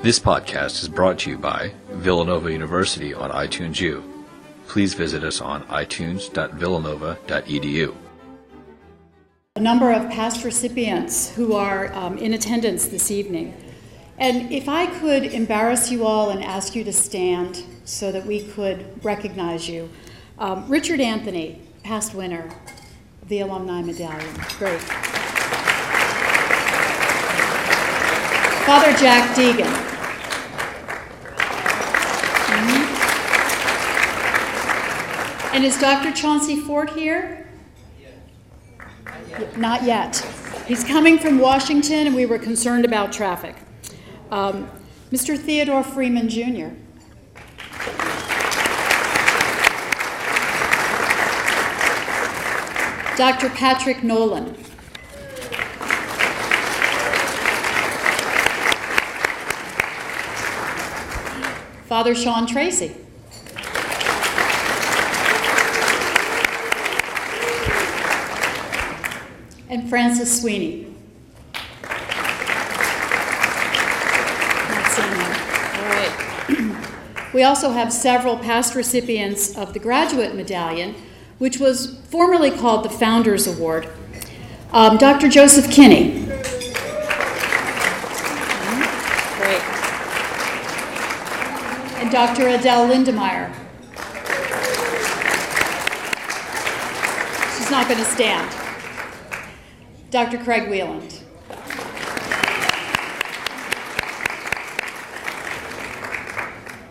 This podcast is brought to you by Villanova University on iTunes U. Please visit us on itunes.villanova.edu. A number of past recipients who are in attendance this evening. And if I could embarrass you all and ask you to stand so that we could recognize you. Richard Anthony, past winner of the Alumni Medallion. Great. Father Jack Deegan. Mm-hmm. And is Dr. Chauncey Ford here? Not yet. He's coming from Washington, and we were concerned about traffic. Mr. Theodore Freeman Jr. Dr. Patrick Nolan. Father Sean Tracy. And Francis Sweeney. That's in there. All right. We also have several past recipients of the Graduate Medallion, which was formerly called the Founders Award. Dr. Joseph Kinney. Great. And Dr. Adele Lindenmeyer. She's not going to stand. Dr. Craig Wheeland.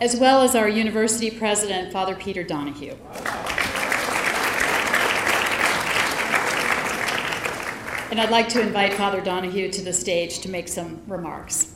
As well as our university president, Father Peter Donahue. And I'd like to invite Father Donahue to the stage to make some remarks.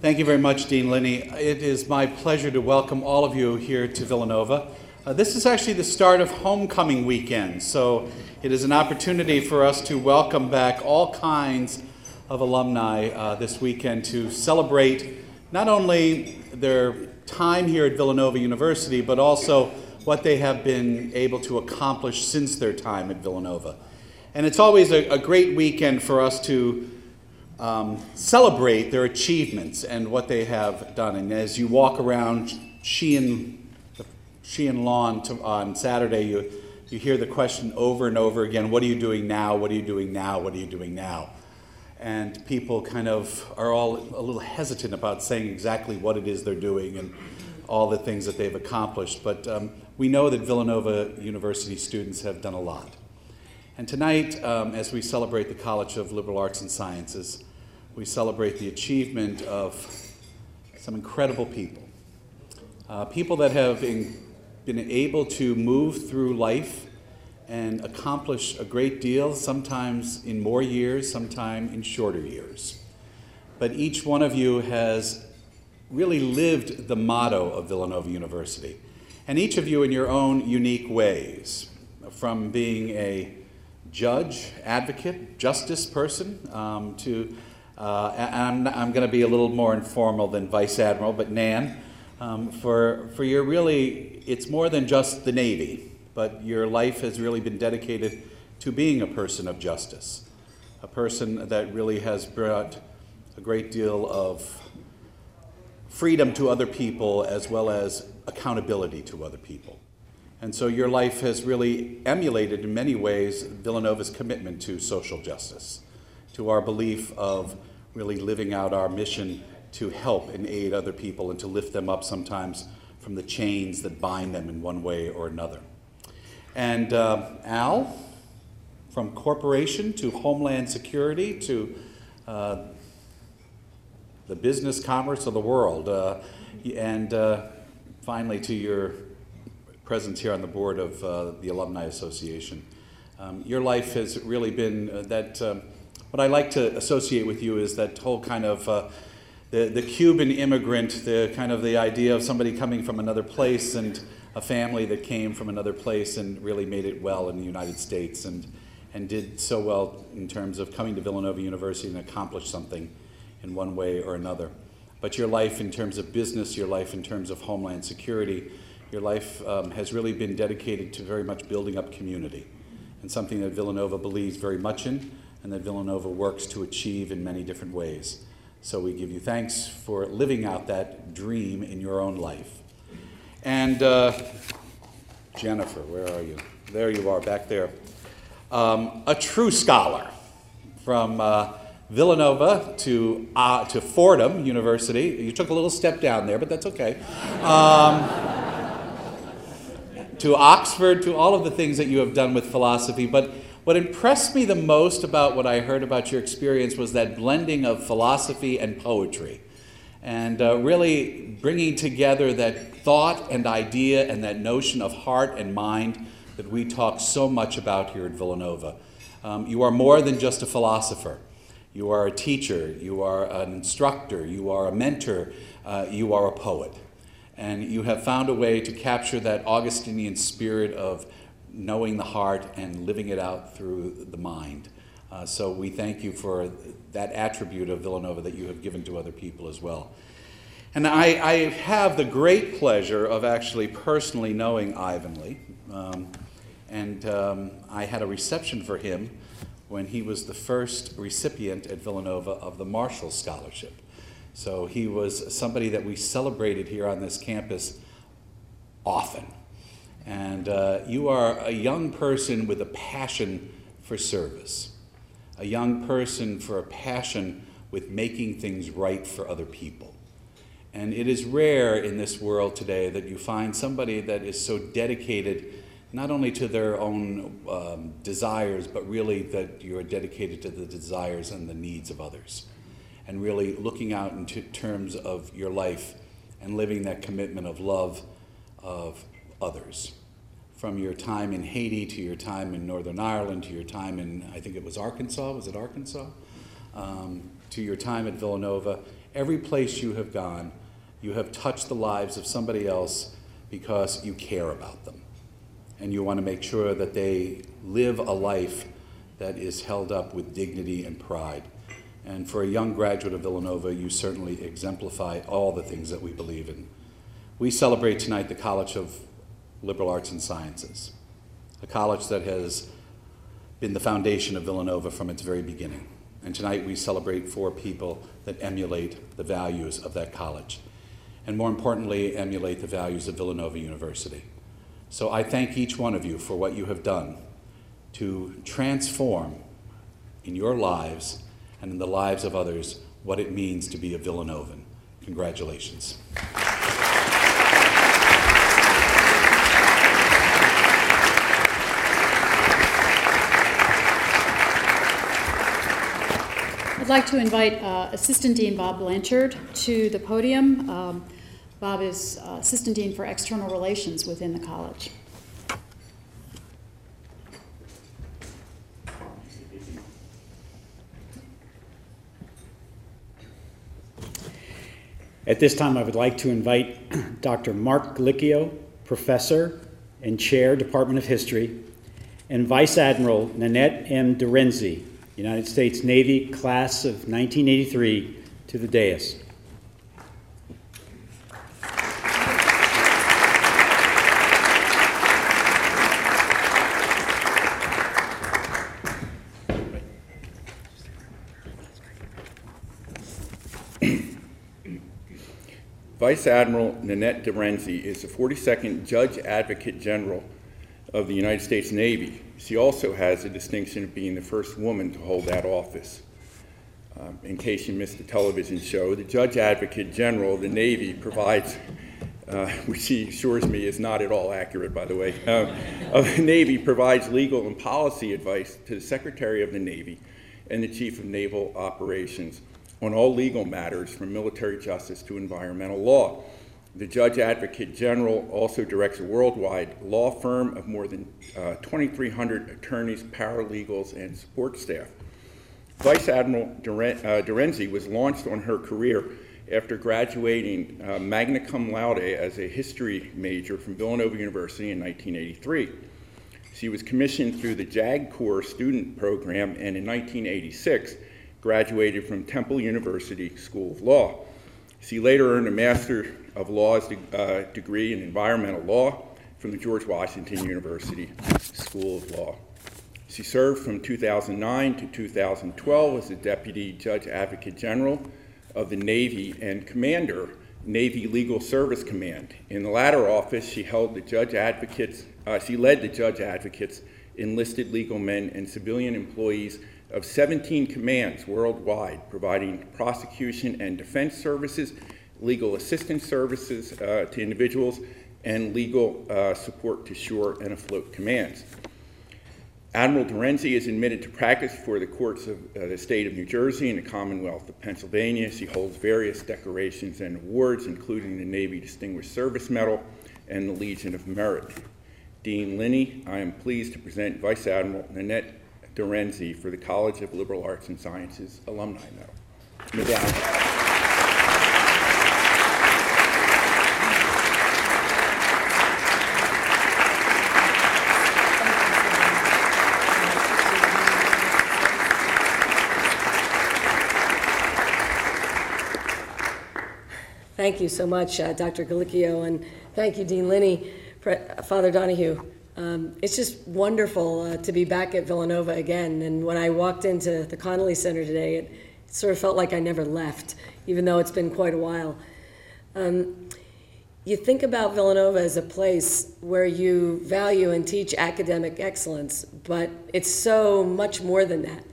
Thank you very much, Dean Linney. It is my pleasure to welcome all of you here to Villanova. This is actually the start of homecoming weekend, so it is an opportunity for us to welcome back all kinds of alumni this weekend to celebrate not only their time here at Villanova University, but also what they have been able to accomplish since their time at Villanova. And it's always a great weekend for us to celebrate their achievements and what they have done. And as you walk around Sheehan Lawn on Saturday, you hear the question over and over again, what are you doing now? What are you doing now? What are you doing now? And people kind of are all a little hesitant about saying exactly what it is they're doing and all the things that they've accomplished. But we know that Villanova University students have done a lot. And tonight, as we celebrate the College of Liberal Arts and Sciences, we celebrate the achievement of some incredible people. People that have been able to move through life and accomplish a great deal, sometimes in more years, sometimes in shorter years. But each one of you has really lived the motto of Villanova University. And each of you in your own unique ways, from being a judge, advocate, justice person, I'm going to be a little more informal than Vice Admiral, but Nan, for your really, it's more than just the Navy, but your life has really been dedicated to being a person of justice, a person that really has brought a great deal of freedom to other people as well as accountability to other people. And so your life has really emulated in many ways Villanova's commitment to social justice, to our belief of really living out our mission to help and aid other people and to lift them up sometimes from the chains that bind them in one way or another. And Al, from corporation to homeland security to the business commerce of the world, and finally to your presence here on the board of the Alumni Association. Your life has really been what I like to associate with you is that whole kind of the Cuban immigrant, the kind of the idea of somebody coming from another place and a family that came from another place and really made it well in the United States and did so well in terms of coming to Villanova University and accomplished something in one way or another. But your life in terms of business, your life in terms of homeland security, your life has really been dedicated to very much building up community, and something that Villanova believes very much in, and that Villanova works to achieve in many different ways. So we give you thanks for living out that dream in your own life. And Jennifer, where are you? There you are, back there. A true scholar from Villanova to Fordham University. You took a little step down there, but that's okay. To Oxford, to all of the things that you have done with philosophy. But what impressed me the most about what I heard about your experience was that blending of philosophy and poetry, and really bringing together that thought and idea and that notion of heart and mind that we talk so much about here at Villanova. You are more than just a philosopher. You are a teacher, you are an instructor, you are a mentor, you are a poet. And you have found a way to capture that Augustinian spirit of knowing the heart and living it out through the mind. So we thank you for that attribute of Villanova that you have given to other people as well. And I have the great pleasure of actually personally knowing Ivan Lee. I had a reception for him when he was the first recipient at Villanova of the Marshall Scholarship. So he was somebody that we celebrated here on this campus often. And you are a young person with a passion for service, a young person for a passion with making things right for other people. And it is rare in this world today that you find somebody that is so dedicated not only to their own desires, but really that you are dedicated to the desires and the needs of others, and really looking out in terms of your life and living that commitment of love of others. From your time in Haiti to your time in Northern Ireland to your time in, I think it was Arkansas, to your time at Villanova, every place you have gone, you have touched the lives of somebody else because you care about them. And you want to make sure that they live a life that is held up with dignity and pride. And for a young graduate of Villanova, you certainly exemplify all the things that we believe in. We celebrate tonight the College of Liberal Arts and Sciences, a college that has been the foundation of Villanova from its very beginning. And tonight we celebrate four people that emulate the values of that college, and more importantly, emulate the values of Villanova University. So I thank each one of you for what you have done to transform in your lives and in the lives of others what it means to be a Villanovan. Congratulations. I'd like to invite Assistant Dean Bob Blanchard to the podium. Bob is Assistant Dean for External Relations within the college. At this time, I would like to invite Dr. Mark Glickio, Professor and Chair, Department of History, and Vice Admiral Nanette M. DeRenzi, United States Navy, Class of 1983, to the dais. Vice Admiral Nanette DeRenzi is the 42nd Judge Advocate General of the United States Navy. She also has the distinction of being the first woman to hold that office. In case you missed the television show, the Judge Advocate General of the Navy provides, which she assures me is not at all accurate, by the way, of the Navy provides legal and policy advice to the Secretary of the Navy and the Chief of Naval Operations on all legal matters from military justice to environmental law. The Judge Advocate General also directs a worldwide law firm of more than 2,300 attorneys, paralegals, and support staff. Vice Admiral DeRenzi was launched on her career after graduating magna cum laude as a history major from Villanova University in 1983. She was commissioned through the JAG Corps student program and in 1986 graduated from Temple University School of Law. She later earned a Master of Laws degree in Environmental Law from the George Washington University School of Law. She served from 2009 to 2012 as the Deputy Judge Advocate General of the Navy and Commander, Navy Legal Service Command. In the latter office, she led the Judge Advocates, enlisted legal men and civilian employees of 17 commands worldwide, providing prosecution and defense services, legal assistance services to individuals, and legal support to shore and afloat commands. Admiral DeRenzi is admitted to practice for the courts of the state of New Jersey and the Commonwealth of Pennsylvania. She holds various decorations and awards, including the Navy Distinguished Service Medal and the Legion of Merit. Dean Linney, I am pleased to present Vice Admiral Nanette DeRenzi for the College of Liberal Arts and Sciences Alumni Medal. Thank you so much, Dr. Galicchio, and thank you, Dean Linney, Father Donahue. It's just wonderful to be back at Villanova again, and when I walked into the Connolly Center today, it sort of felt like I never left, even though it's been quite a while. You think about Villanova as a place where you value and teach academic excellence, but it's so much more than that.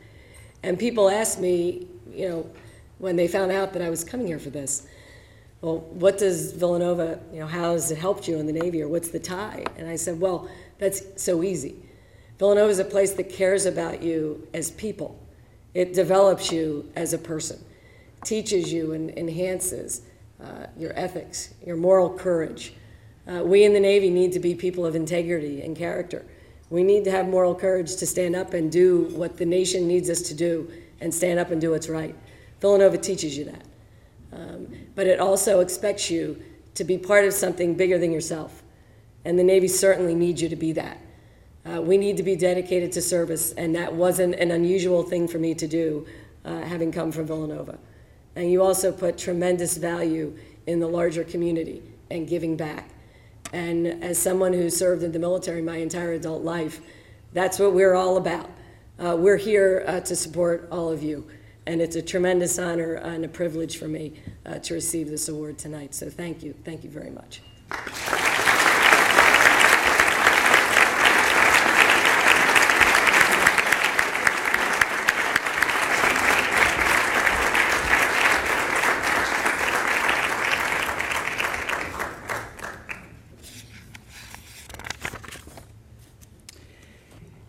And people ask me, you know, when they found out that I was coming here for this, well, what does Villanova, you know, how has it helped you in the Navy, or what's the tie? And I said, well, that's so easy. Villanova is a place that cares about you as people. It develops you as a person, teaches you and enhances your ethics, your moral courage. We in the Navy need to be people of integrity and character. We need to have moral courage to stand up and do what the nation needs us to do and stand up and do what's right. Villanova teaches you that. But it also expects you to be part of something bigger than yourself. And the Navy certainly needs you to be that. We need to be dedicated to service, and that wasn't an unusual thing for me to do, having come from Villanova. And you also put tremendous value in the larger community and giving back. And as someone who served in the military my entire adult life, that's what we're all about. We're here to support all of you. And it's a tremendous honor and a privilege for me to receive this award tonight. So thank you. Thank you very much.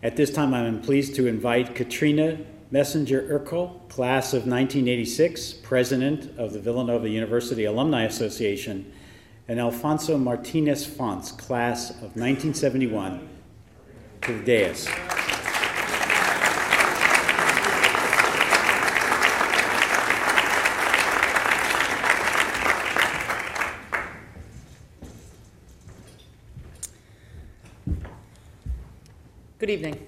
At this time, I'm pleased to invite Katrina Messenger Urkel, class of 1986, president of the Villanova University Alumni Association, and Alfonso Martinez-Fonts, class of 1971, to the dais. Good evening.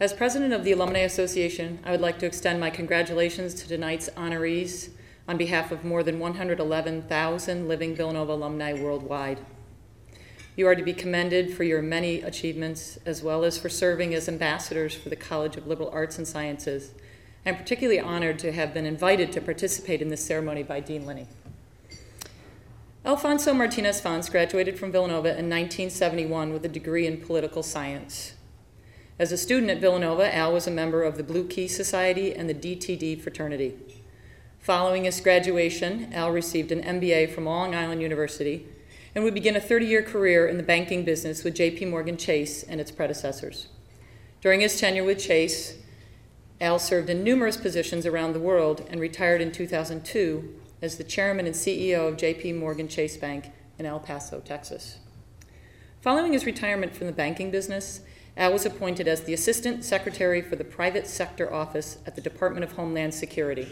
As president of the Alumni Association, I would like to extend my congratulations to tonight's honorees on behalf of more than 111,000 living Villanova alumni worldwide. You are to be commended for your many achievements, as well as for serving as ambassadors for the College of Liberal Arts and Sciences. I'm particularly honored to have been invited to participate in this ceremony by Dean Linney. Alfonso Martinez-Fonts graduated from Villanova in 1971 with a degree in political science. As a student at Villanova, Al was a member of the Blue Key Society and the DTD fraternity. Following his graduation, Al received an MBA from Long Island University and would begin a 30-year career in the banking business with J.P. Morgan Chase and its predecessors. During his tenure with Chase, Al served in numerous positions around the world and retired in 2002 as the chairman and CEO of J.P. Morgan Chase Bank in El Paso, Texas. Following his retirement from the banking business, Al was appointed as the Assistant Secretary for the Private Sector Office at the Department of Homeland Security.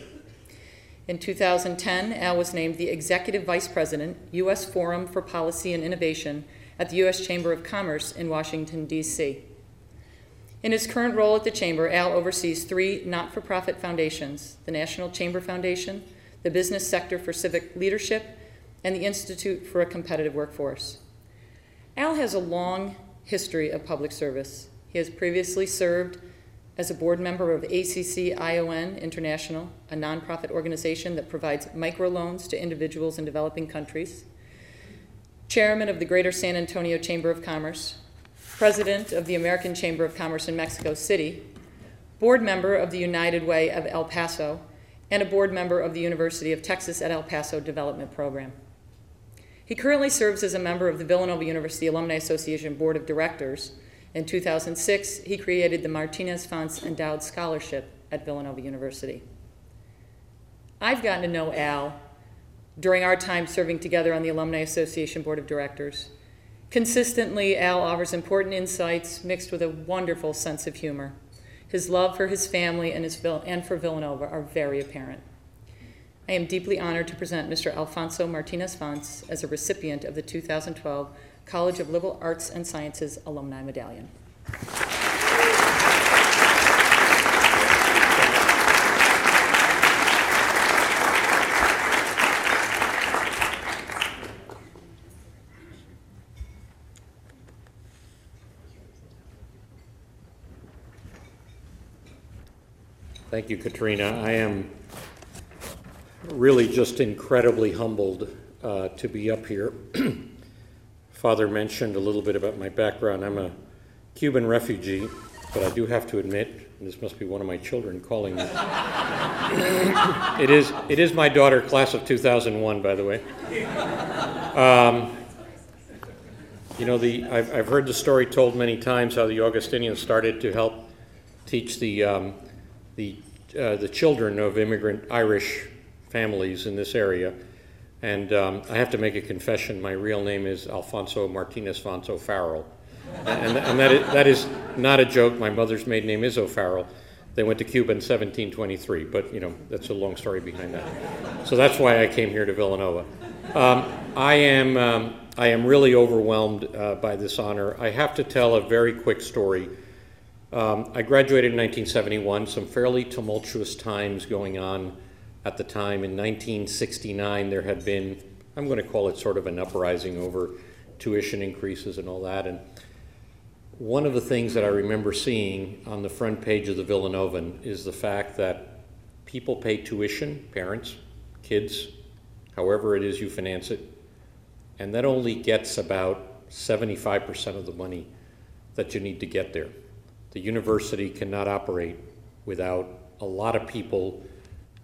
In 2010, Al was named the Executive Vice President, U.S. Forum for Policy and Innovation at the U.S. Chamber of Commerce in Washington, D.C. In his current role at the Chamber, Al oversees three not-for-profit foundations, the National Chamber Foundation, the Business Sector for Civic Leadership, and the Institute for a Competitive Workforce. Al has a long history of public service. He has previously served as a board member of ACCION International, a nonprofit organization that provides microloans to individuals in developing countries, chairman of the Greater San Antonio Chamber of Commerce, president of the American Chamber of Commerce in Mexico City, board member of the United Way of El Paso, and a board member of the University of Texas at El Paso Development Program. He currently serves as a member of the Villanova University Alumni Association Board of Directors. In 2006, he created the Martinez-Fonts Endowed Scholarship at Villanova University. I've gotten to know Al during our time serving together on the Alumni Association Board of Directors. Consistently, Al offers important insights mixed with a wonderful sense of humor. His love for his family and for Villanova are very apparent. I am deeply honored to present Mr. Alfonso Martinez-Fonts as a recipient of the 2012 College of Liberal Arts and Sciences Alumni Medallion. Thank you, Katrina. I am really just incredibly humbled to be up here. Father mentioned a little bit about my background. I'm a Cuban refugee, but I do have to admit, and this must be one of my children calling me. It is my daughter, class of 2001, by the way. I've heard the story told many times how the Augustinians started to help teach the children of immigrant Irish families in this area. And I have to make a confession. My real name is Alfonso Martinez Vanzo O'Farrell. And that is not a joke. My mother's maiden name is O'Farrell. They went to Cuba in 1723, but that's a long story behind that. So that's why I came here to Villanova. I am really overwhelmed by this honor. I have to tell a very quick story. I graduated in 1971, some fairly tumultuous times going on at the time. In 1969, there had been, I'm going to call it sort of an uprising over tuition increases and all that. And one of the things that I remember seeing on the front page of the Villanovan is the fact that people pay tuition, parents, kids, however it is you finance it, and that only gets about 75% of the money that you need to get there. The university cannot operate without a lot of people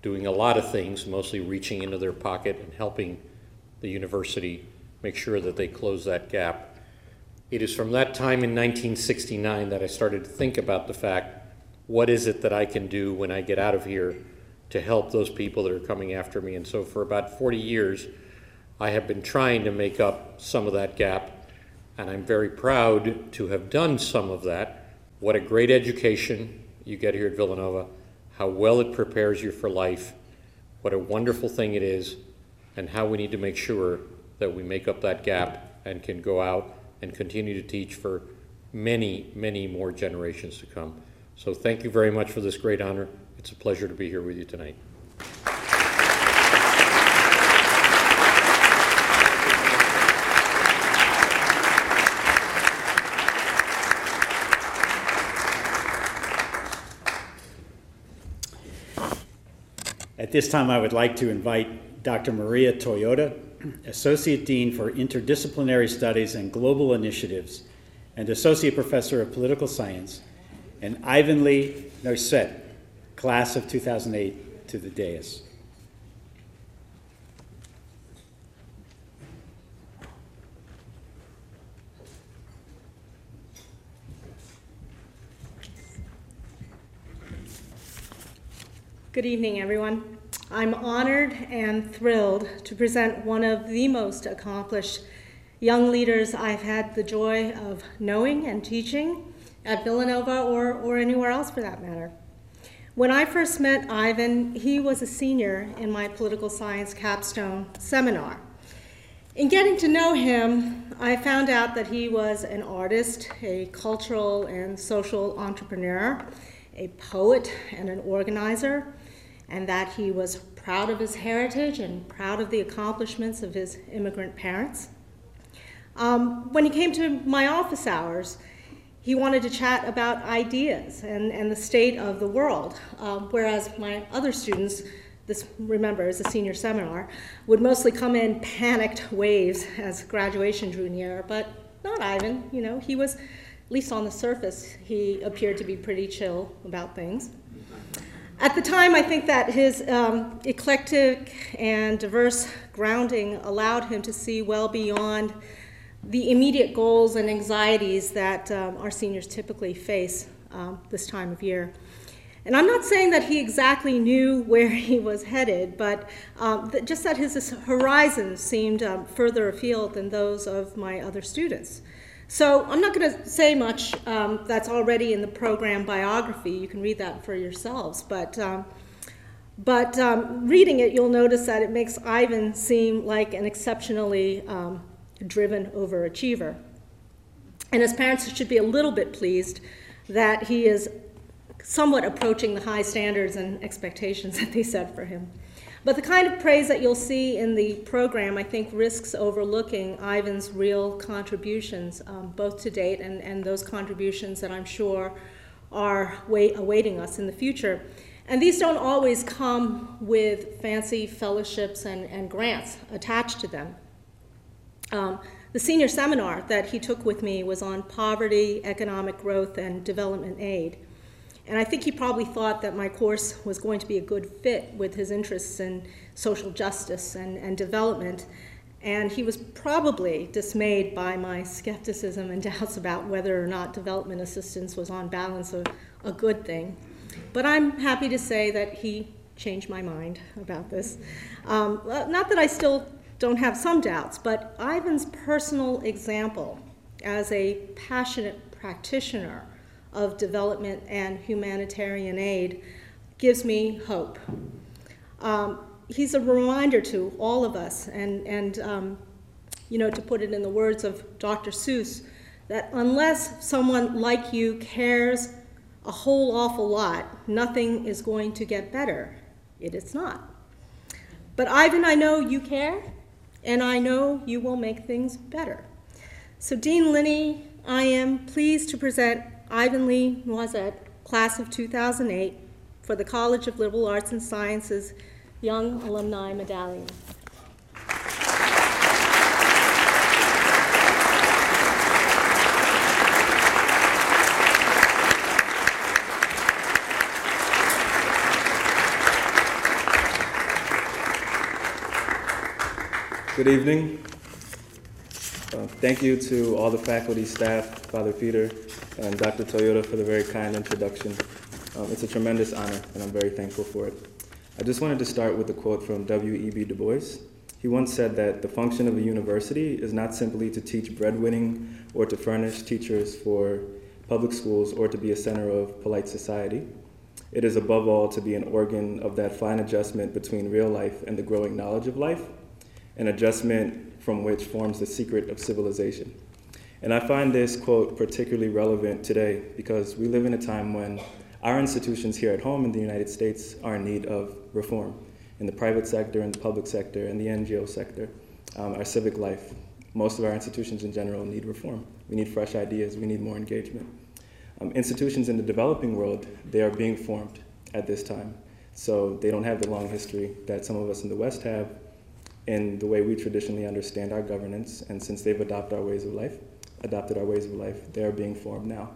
doing a lot of things, mostly reaching into their pocket and helping the university make sure that they close that gap. It is from that time in 1969 that I started to think about the fact, what is it that I can do when I get out of here to help those people that are coming after me? And so for about 40 years, I have been trying to make up some of that gap, and I'm very proud to have done some of that. What a great education you get here at Villanova. How well it prepares you for life, what a wonderful thing it is, and how we need to make sure that we make up that gap and can go out and continue to teach for many, many more generations to come. So thank you very much for this great honor. It's a pleasure to be here with you tonight. At this time, I would like to invite Dr. Maria Toyota, Associate Dean for Interdisciplinary Studies and Global Initiatives, and Associate Professor of Political Science, and Ivan Lee Norset, class of 2008, to the dais. Good evening, everyone. I'm honored and thrilled to present one of the most accomplished young leaders I've had the joy of knowing and teaching at Villanova or anywhere else for that matter. When I first met Ivan, he was a senior in my political science capstone seminar. In getting to know him, I found out that he was an artist, a cultural and social entrepreneur, a poet, and an organizer, and that he was proud of his heritage and proud of the accomplishments of his immigrant parents. When he came to my office hours, he wanted to chat about ideas and the state of the world, whereas my other students, this, remember, is a senior seminar, would mostly come in panicked waves as graduation drew near, but not Ivan. You know, he was, at least on the surface, he appeared to be pretty chill about things. At the time, I think that his eclectic and diverse grounding allowed him to see well beyond the immediate goals and anxieties that our seniors typically face this time of year. And I'm not saying that he exactly knew where he was headed, but just that his horizons seemed further afield than those of my other students. So I'm not going to say much that's already in the program biography. You can read that for yourselves. But reading it, you'll notice that it makes Ivan seem like an exceptionally driven overachiever. And his parents should be a little bit pleased that he is somewhat approaching the high standards and expectations that they set for him. But the kind of praise that you'll see in the program, I think, risks overlooking Ivan's real contributions, both to date and those contributions that I'm sure are awaiting us in the future. And these don't always come with fancy fellowships and grants attached to them. The senior seminar that he took with me was on poverty, economic growth, and development aid. And I think he probably thought that my course was going to be a good fit with his interests in social justice and development. And he was probably dismayed by my skepticism and doubts about whether or not development assistance was on balance a good thing. But I'm happy to say that he changed my mind about this. Not that I still don't have some doubts, but Ivan's personal example as a passionate practitioner of development and humanitarian aid gives me hope. He's a reminder to all of us, and you know, to put it in the words of Dr. Seuss, that unless someone like you cares a whole awful lot, nothing is going to get better. It is not. But Ivan, I know you care, and I know you will make things better. So Dean Linney, I am pleased to present Ivan Lee Norset, class of 2008, for the College of Liberal Arts and Sciences Young Alumni Medallion. Good evening. Thank you to all the faculty, staff, Father Peter, and Dr. Toyota for the very kind introduction. It's a tremendous honor, and I'm very thankful for it. I just wanted to start with a quote from W.E.B. Du Bois. He once said that the function of a university is not simply to teach breadwinning or to furnish teachers for public schools or to be a center of polite society. It is above all to be an organ of that fine adjustment between real life and the growing knowledge of life, an adjustment from which forms the secret of civilization. And I find this quote particularly relevant today because we live in a time when our institutions here at home in the United States are in need of reform in the private sector, in the public sector, in the NGO sector, our civic life. Most of our institutions in general need reform. We need fresh ideas, we need more engagement. Institutions in the developing world, they are being formed at this time. So they don't have the long history that some of us in the West have in the way we traditionally understand our governance, and since they've adopted our ways of life, they are being formed now.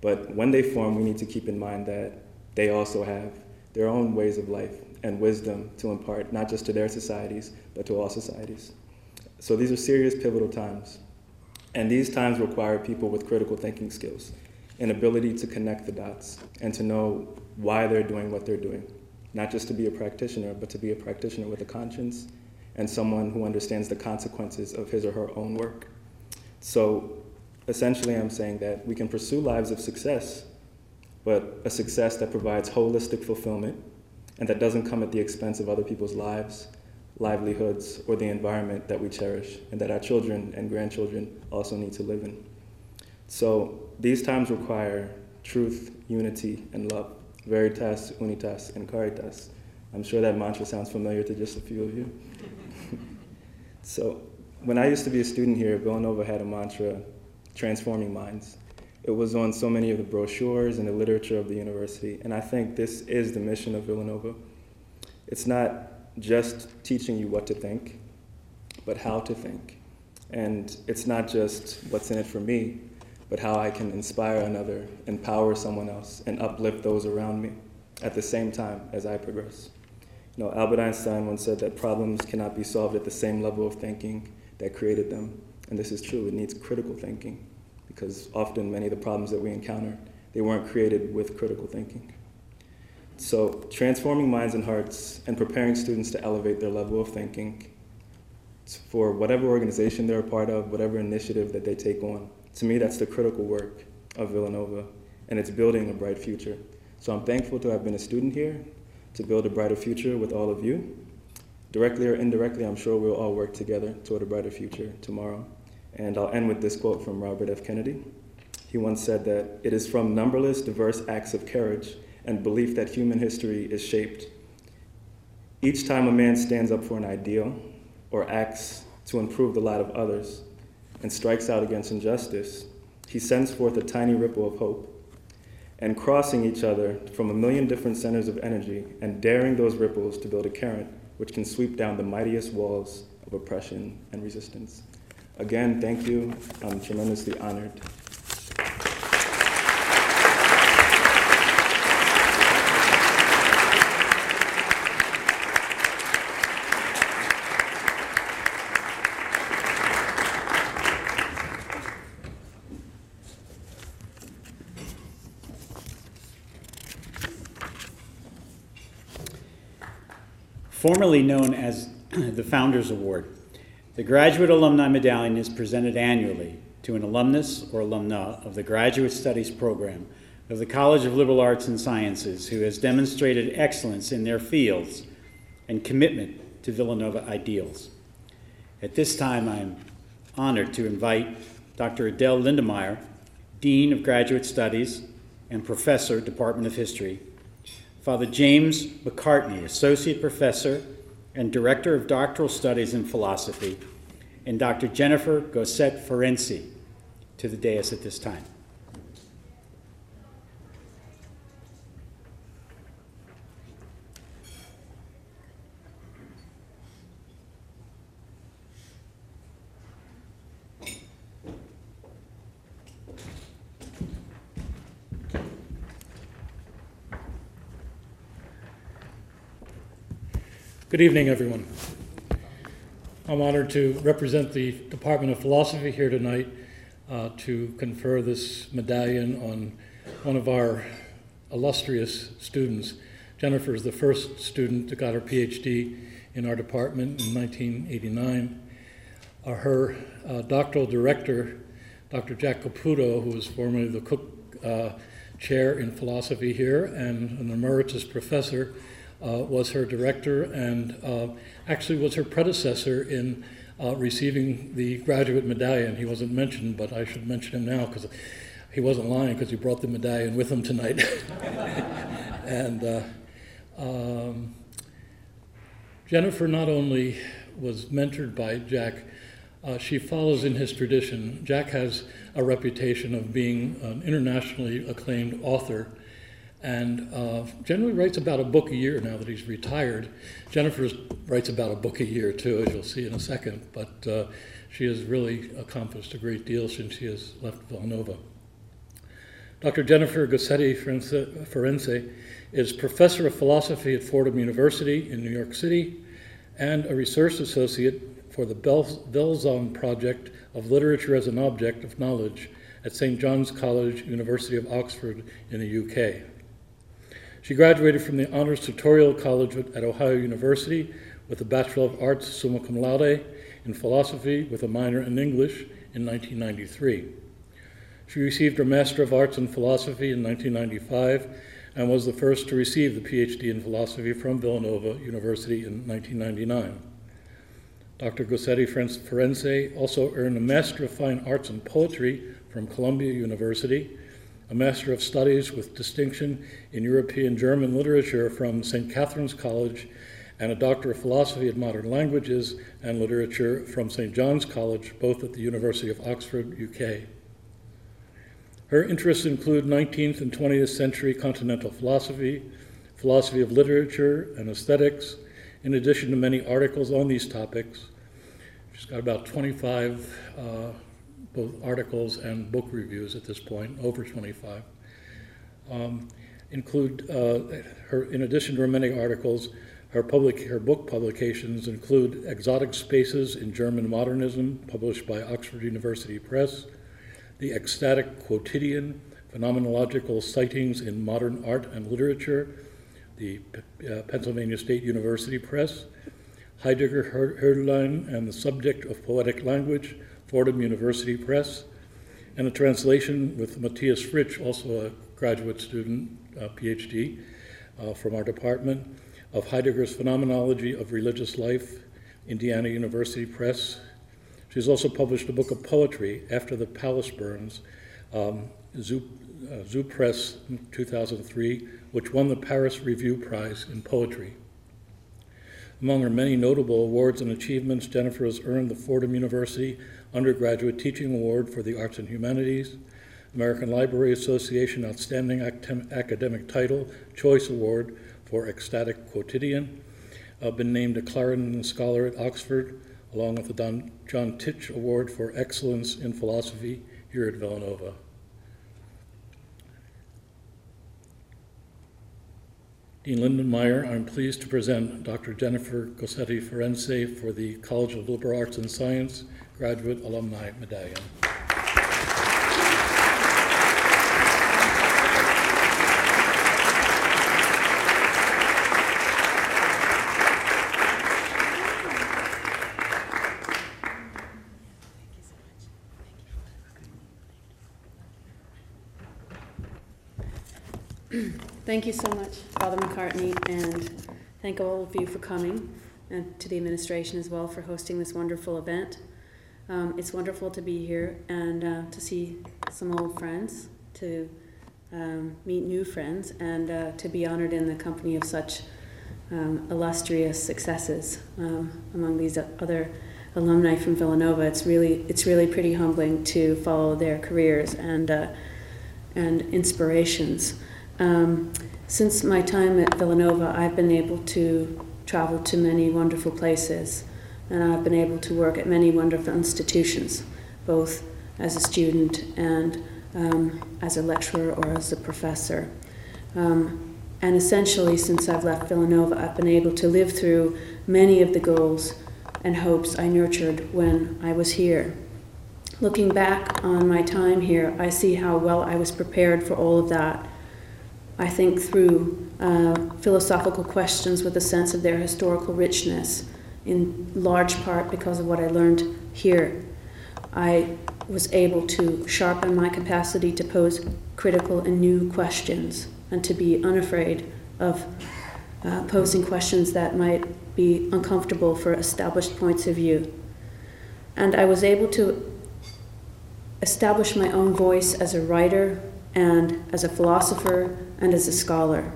But when they form, we need to keep in mind that they also have their own ways of life and wisdom to impart, not just to their societies, but to all societies. So these are serious, pivotal times. And these times require people with critical thinking skills, an ability to connect the dots and to know why they're doing what they're doing, not just to be a practitioner, but to be a practitioner with a conscience and someone who understands the consequences of his or her own work. So essentially, I'm saying that we can pursue lives of success, but a success that provides holistic fulfillment and that doesn't come at the expense of other people's lives, livelihoods, or the environment that we cherish and that our children and grandchildren also need to live in. So these times require truth, unity, and love, veritas, unitas, and caritas, I'm sure that mantra sounds familiar to just a few of you. So when I used to be a student here, Villanova had a mantra, transforming minds. It was on so many of the brochures and the literature of the university, and I think this is the mission of Villanova. It's not just teaching you what to think, but how to think. And it's not just what's in it for me, but how I can inspire another, empower someone else, and uplift those around me at the same time as I progress. You know, Albert Einstein once said that problems cannot be solved at the same level of thinking that created them. And this is true, it needs critical thinking, because often many of the problems that we encounter, they weren't created with critical thinking. So transforming minds and hearts and preparing students to elevate their level of thinking for whatever organization they're a part of, whatever initiative that they take on. To me, that's the critical work of Villanova, and it's building a bright future. So I'm thankful to have been a student here, to build a brighter future with all of you. Directly or indirectly, I'm sure we'll all work together toward a brighter future tomorrow. And I'll end with this quote from Robert F. Kennedy. He once said that, "It is from numberless diverse acts of courage and belief that human history is shaped. Each time a man stands up for an ideal, or acts to improve the lot of others and strikes out against injustice, he sends forth a tiny ripple of hope. And crossing each other from a million different centers of energy and daring those ripples to build a current which can sweep down the mightiest walls of oppression and resistance." Again, thank you. I'm tremendously honored. Formerly known as the Founders Award, the Graduate Alumni Medallion is presented annually to an alumnus or alumna of the Graduate Studies Program of the College of Liberal Arts and Sciences who has demonstrated excellence in their fields and commitment to Villanova ideals. At this time, I'm honored to invite Dr. Adele Lindenmeyer, Dean of Graduate Studies and Professor, Department of History, Father James McCartney, Associate Professor and Director of Doctoral Studies in Philosophy, and Dr. Jennifer Gosetti-Ferencz to the dais at this time. Good evening, everyone. I'm honored to represent the Department of Philosophy here tonight to confer this medallion on one of our illustrious students. Jennifer is the first student that got her PhD in our department in 1989. Her doctoral director, Dr. Jack Caputo, who was formerly the Cook Chair in Philosophy here and an emeritus professor, was her director and actually was her predecessor in receiving the graduate medallion. He wasn't mentioned, but I should mention him now because he wasn't lying, because he brought the medallion with him tonight. And Jennifer not only was mentored by Jack, she follows in his tradition. Jack has a reputation of being an internationally acclaimed author, and generally writes about a book a year now that he's retired. Jennifer writes about a book a year too, as you'll see in a second, but she has really accomplished a great deal since she has left Villanova. Dr. Jennifer Gosetti-Ferencz is Professor of Philosophy at Fordham University in New York City and a Research Associate for the Belzon Project of Literature as an Object of Knowledge at St. John's College, University of Oxford in the UK. She graduated from the Honors Tutorial College at Ohio University with a Bachelor of Arts, summa cum laude, in philosophy with a minor in English in 1993. She received her Master of Arts in Philosophy in 1995 and was the first to receive the PhD in philosophy from Villanova University in 1999. Dr. Gosetti-Ferencz also earned a Master of Fine Arts in Poetry from Columbia University, a Master of Studies with distinction in European German literature from St. Catherine's College, and a Doctor of Philosophy in Modern Languages and Literature from St. John's College, both at the University of Oxford, UK. Her interests include 19th and 20th century continental philosophy, philosophy of literature, and aesthetics, in addition to many articles on these topics. She's got about 25 both articles and book reviews at this point, over 25. In addition to her many articles, her book publications include Exotic Spaces in German Modernism, published by Oxford University Press, The Ecstatic Quotidian, Phenomenological Sightings in Modern Art and Literature, the Pennsylvania State University Press, Heidegger, Hölderlin, and the Subject of Poetic Language, Fordham University Press, and a translation with Matthias Fritsch, also a graduate student, a PhD from our department, of Heidegger's Phenomenology of Religious Life, Indiana University Press. She's also published a book of poetry, After the Palace Burns, Zoo Press in 2003, which won the Paris Review Prize in Poetry. Among her many notable awards and achievements, Jennifer has earned the Fordham University Undergraduate Teaching Award for the Arts and Humanities, American Library Association Outstanding Academic Title Choice Award for Ecstatic Quotidian, been named a Clarendon Scholar at Oxford, along with the John Titch Award for Excellence in Philosophy here at Villanova. Dean Lindenmeyer, I'm pleased to present Dr. Jennifer Gosetti-Ferencz for the College of Liberal Arts and Science Graduate Alumni Medallion. Thank you so much, Father McCartney, and thank all of you for coming, and to the administration as well for hosting this wonderful event. It's wonderful to be here and to see some old friends, to meet new friends, and to be honored in the company of such illustrious successes among these other alumni from Villanova. It's really pretty humbling to follow their careers and inspirations. Since my time at Villanova, I've been able to travel to many wonderful places, and I've been able to work at many wonderful institutions, both as a student and as a lecturer or as a professor. And essentially, since I've left Villanova, I've been able to live through many of the goals and hopes I nurtured when I was here. Looking back on my time here, I see how well I was prepared for all of that. I think through philosophical questions with a sense of their historical richness, in large part because of what I learned here. I was able to sharpen my capacity to pose critical and new questions, and to be unafraid of posing questions that might be uncomfortable for established points of view. And I was able to establish my own voice as a writer, and as a philosopher, and as a scholar.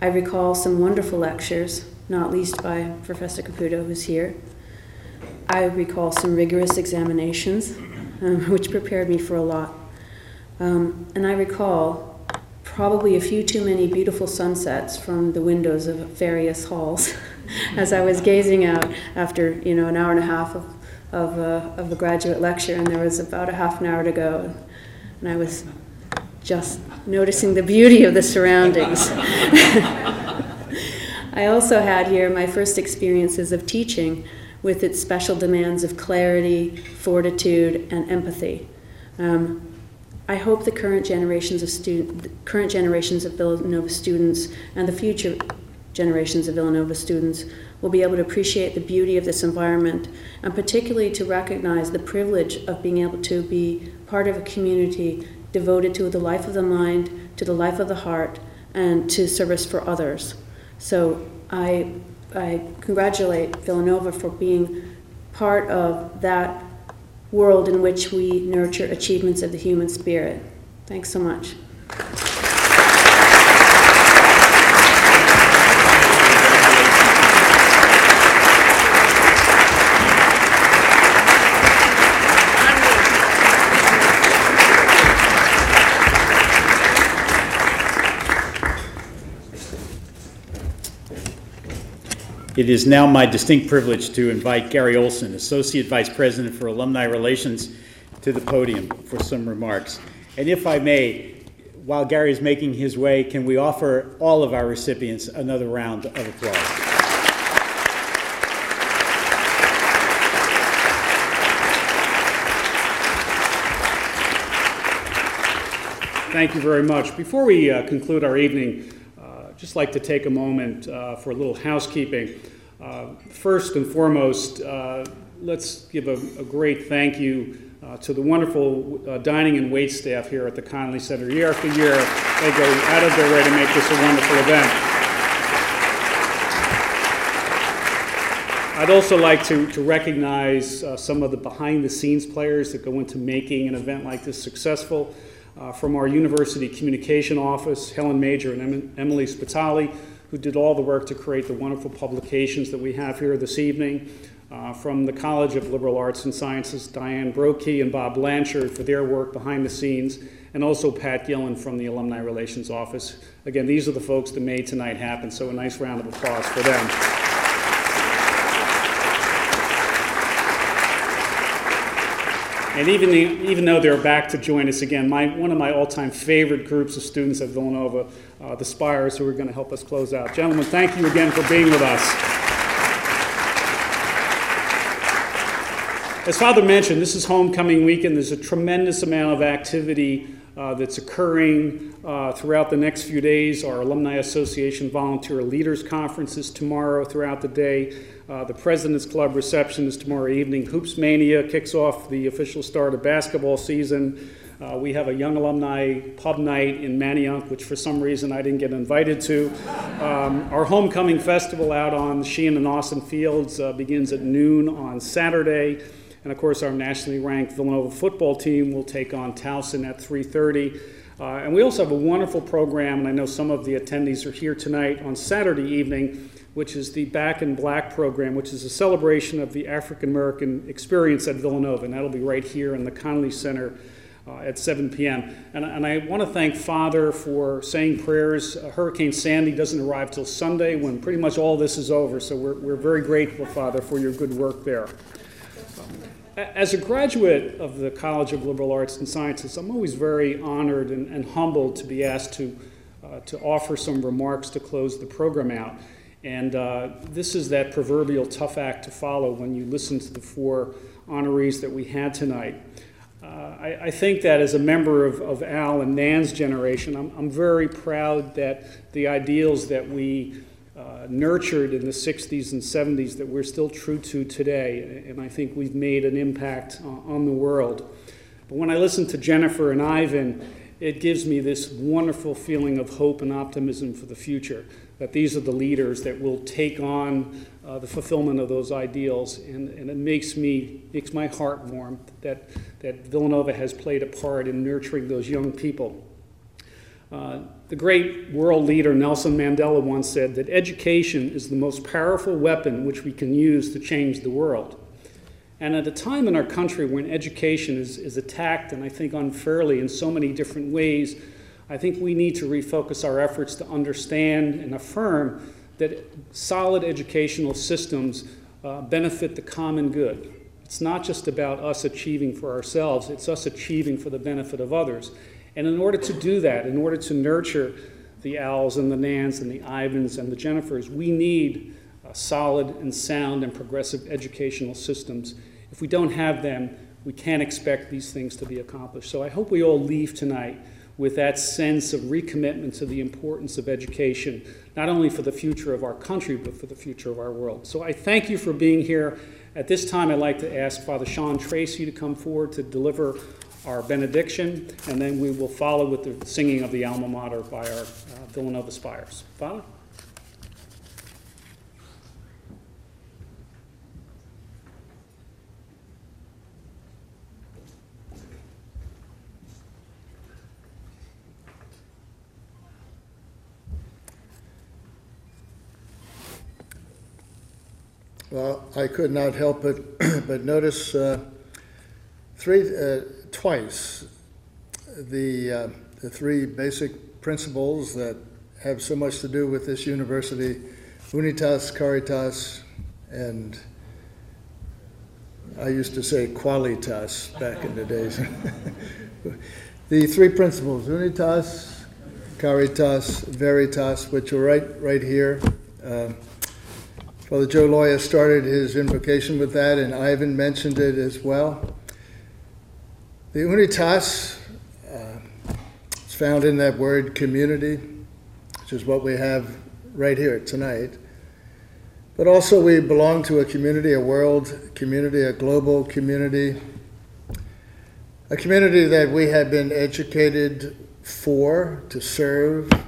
I recall some wonderful lectures, not least by Professor Caputo, who's here. I recall some rigorous examinations, which prepared me for a lot. And I recall probably a few too many beautiful sunsets from the windows of various halls as I was gazing out after an hour and a half of a graduate lecture, and there was about a half an hour to go, and I was just noticing the beauty of the surroundings. I also had here my first experiences of teaching with its special demands of clarity, fortitude, and empathy. I hope the current generations of Villanova students and the future generations of Villanova students will be able to appreciate the beauty of this environment, and particularly to recognize the privilege of being able to be part of a community devoted to the life of the mind, to the life of the heart, and to service for others. So I congratulate Villanova for being part of that world in which we nurture achievements of the human spirit. Thanks so much. It is now my distinct privilege to invite Gary Olson, Associate Vice President for Alumni Relations, to the podium for some remarks. And if I may, while Gary is making his way, can we offer all of our recipients another round of applause? Thank you very much. Before we conclude our evening, I'd just like to take a moment for a little housekeeping. First and foremost, let's give a great thank you to the wonderful dining and wait staff here at the Connolly Center. Year after year, they go out of their way to make this a wonderful event. I'd also like to recognize some of the behind-the-scenes players that go into making an event like this successful. From our university communication office, Helen Major and Emily Spitali, who did all the work to create the wonderful publications that we have here this evening. From the College of Liberal Arts and Sciences, Diane Brokey and Bob Blanchard for their work behind the scenes, and also Pat Gillen from the Alumni Relations Office. Again, these are the folks that made tonight happen, so a nice round of applause for them. And even though they're back to join us again, one of my all-time favorite groups of students at Villanova, the Spires, who are going to help us close out. Gentlemen, thank you again for being with us. As Father mentioned, this is homecoming weekend. There's a tremendous amount of activity that's occurring throughout the next few days. Our Alumni Association Volunteer Leaders Conference is tomorrow throughout the day. The President's Club reception is tomorrow evening. Hoops Mania kicks off the official start of basketball season. We have a Young Alumni Pub Night in Manayunk, which for some reason I didn't get invited to. Our Homecoming Festival out on Sheehan and Austin Fields begins at noon on Saturday. And of course, our nationally ranked Villanova football team will take on Towson at 3:30. And we also have a wonderful program, and I know some of the attendees are here tonight, on Saturday evening, which is the Back in Black program, which is a celebration of the African-American experience at Villanova, and that'll be right here in the Connolly Center at 7 p.m. And I want to thank Father for saying prayers. Hurricane Sandy doesn't arrive till Sunday, when pretty much all this is over, so we're very grateful, Father, for your good work there. As a graduate of the College of Liberal Arts and Sciences, I'm always very honored and humbled to be asked to offer some remarks to close the program out. And this is that proverbial tough act to follow when you listen to the four honorees that we had tonight. I think that as a member of Al and Nan's generation, I'm very proud that the ideals that we nurtured in the 60s and 70s that we're still true to today, and I think we've made an impact on the world. But when I listen to Jennifer and Ivan, it gives me this wonderful feeling of hope and optimism for the future, that these are the leaders that will take on the fulfillment of those ideals. And it makes my heart warm that Villanova has played a part in nurturing those young people. The great world leader Nelson Mandela once said that education is the most powerful weapon which we can use to change the world. And at a time in our country when education is attacked, and I think unfairly, in so many different ways, I think we need to refocus our efforts to understand and affirm that solid educational systems benefit the common good. It's not just about us achieving for ourselves, it's us achieving for the benefit of others. And in order to do that, in order to nurture the Al's and the Nan's and the Ivans and the Jennifers, we need solid and sound and progressive educational systems. If we don't have them, we can't expect these things to be accomplished. So I hope we all leave tonight with that sense of recommitment to the importance of education, not only for the future of our country, but for the future of our world. So I thank you for being here. At this time, I'd like to ask Father Sean Tracy to come forward to deliver our benediction, and then we will follow with the singing of the alma mater by our Villanova Spires. Father? Well, I could not help but notice twice the three basic principles that have so much to do with this university Unitas, Caritas, and I used to say Qualitas back in the days. The three principles, Unitas, Caritas, Veritas, which are right here. Father Joe Loya started his invocation with that, and Ivan mentioned it as well. The Unitas is found in that word community, which is what we have right here tonight. But also we belong to a community, a world community, a global community, a community that we have been educated for, to serve, a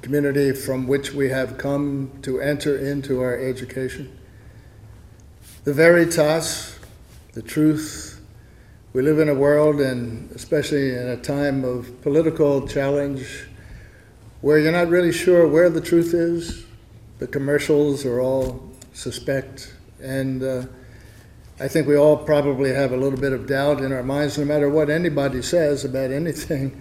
community from which we have come to enter into our education. The Veritas, the truth. We live in a world, and especially in a time of political challenge, where you're not really sure where the truth is. The commercials are all suspect, and I think we all probably have a little bit of doubt in our minds. No matter what anybody says about anything,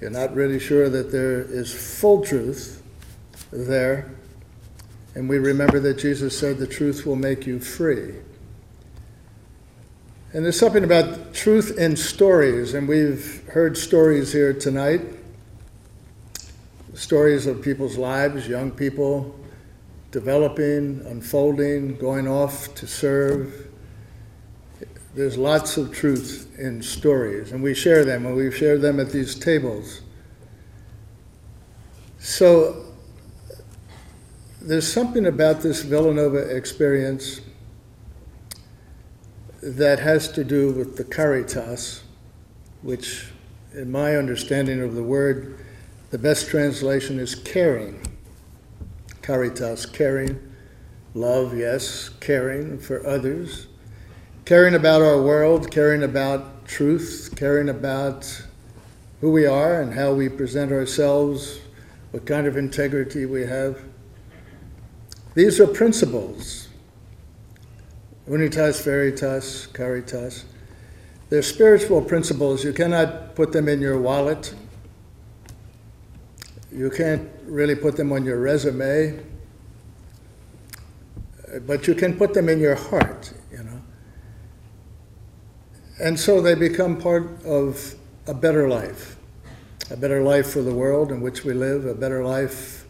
you're not really sure that there is full truth there. And we remember that Jesus said the truth will make you free. And there's something about truth in stories, and we've heard stories here tonight, stories of people's lives, young people, developing, unfolding, going off to serve. There's lots of truth in stories, and we share them, and we've shared them at these tables. So there's something about this Villanova experience that has to do with the Caritas, which, in my understanding of the word, the best translation is caring. Caritas, caring, love, yes, caring for others, caring about our world, caring about truth, caring about who we are and how we present ourselves, what kind of integrity we have. These are principles, Unitas, Veritas, Caritas. They're spiritual principles. You cannot put them in your wallet. You can't really put them on your resume, but you can put them in your heart, you know. And so they become part of a better life for the world in which we live, a better life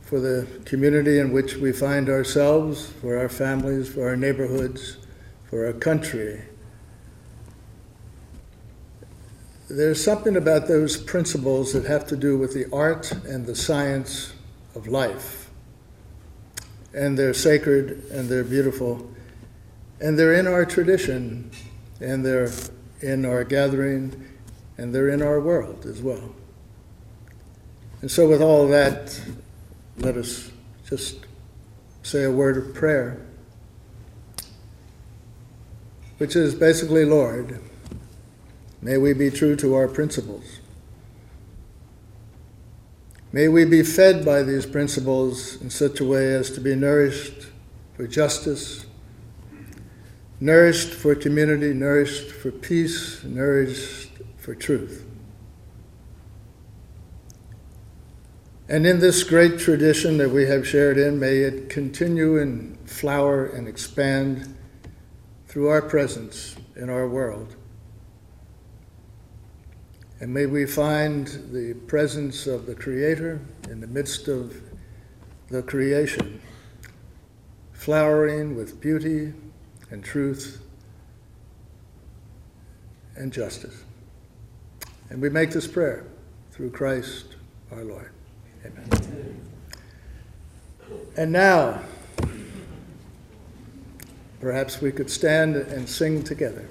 for the community in which we find ourselves, for our families, for our neighborhoods, for our country. There's something about those principles that have to do with the art and the science of life. And they're sacred, and they're beautiful, and they're in our tradition, and they're in our gathering, and they're in our world as well. And so with all that, let us just say a word of prayer, which is basically, Lord, may we be true to our principles. May we be fed by these principles in such a way as to be nourished for justice, nourished for community, nourished for peace, nourished for truth. And in this great tradition that we have shared in, may it continue and flower and expand through our presence in our world. And may we find the presence of the Creator in the midst of the creation, flowering with beauty and truth and justice. And we make this prayer through Christ our Lord. Amen. Amen. And now, perhaps we could stand and sing together.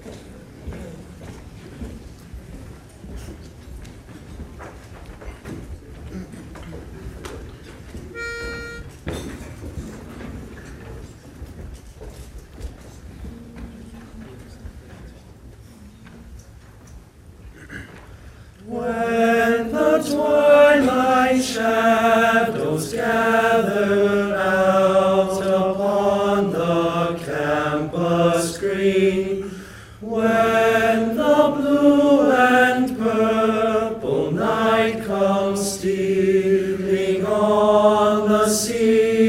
Stealing on the sea.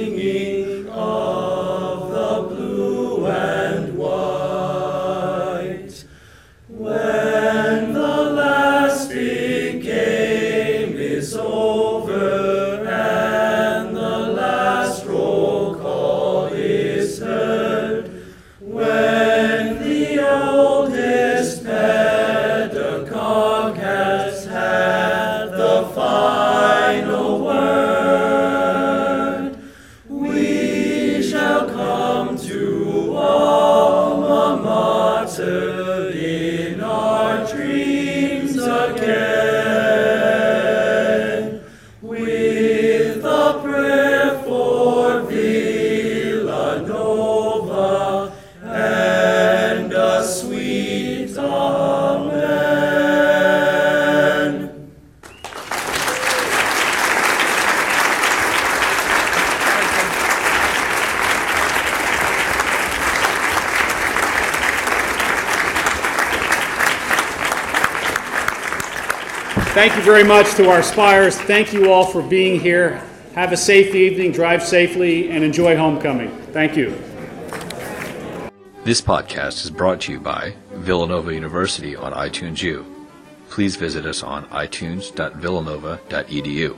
singing of the blue and white. When the last big game is over and the last roll call is heard, when the oldest pedagogue has had the final word, we shall come to alma mater in our dreams again, with a prayer for Villanova and a sweet amen. Thank you very much to our spires. Thank you all for being here. Have a safe evening, drive safely, and enjoy homecoming. Thank you. This podcast is brought to you by Villanova University on iTunes U. Please visit us on itunes.villanova.edu.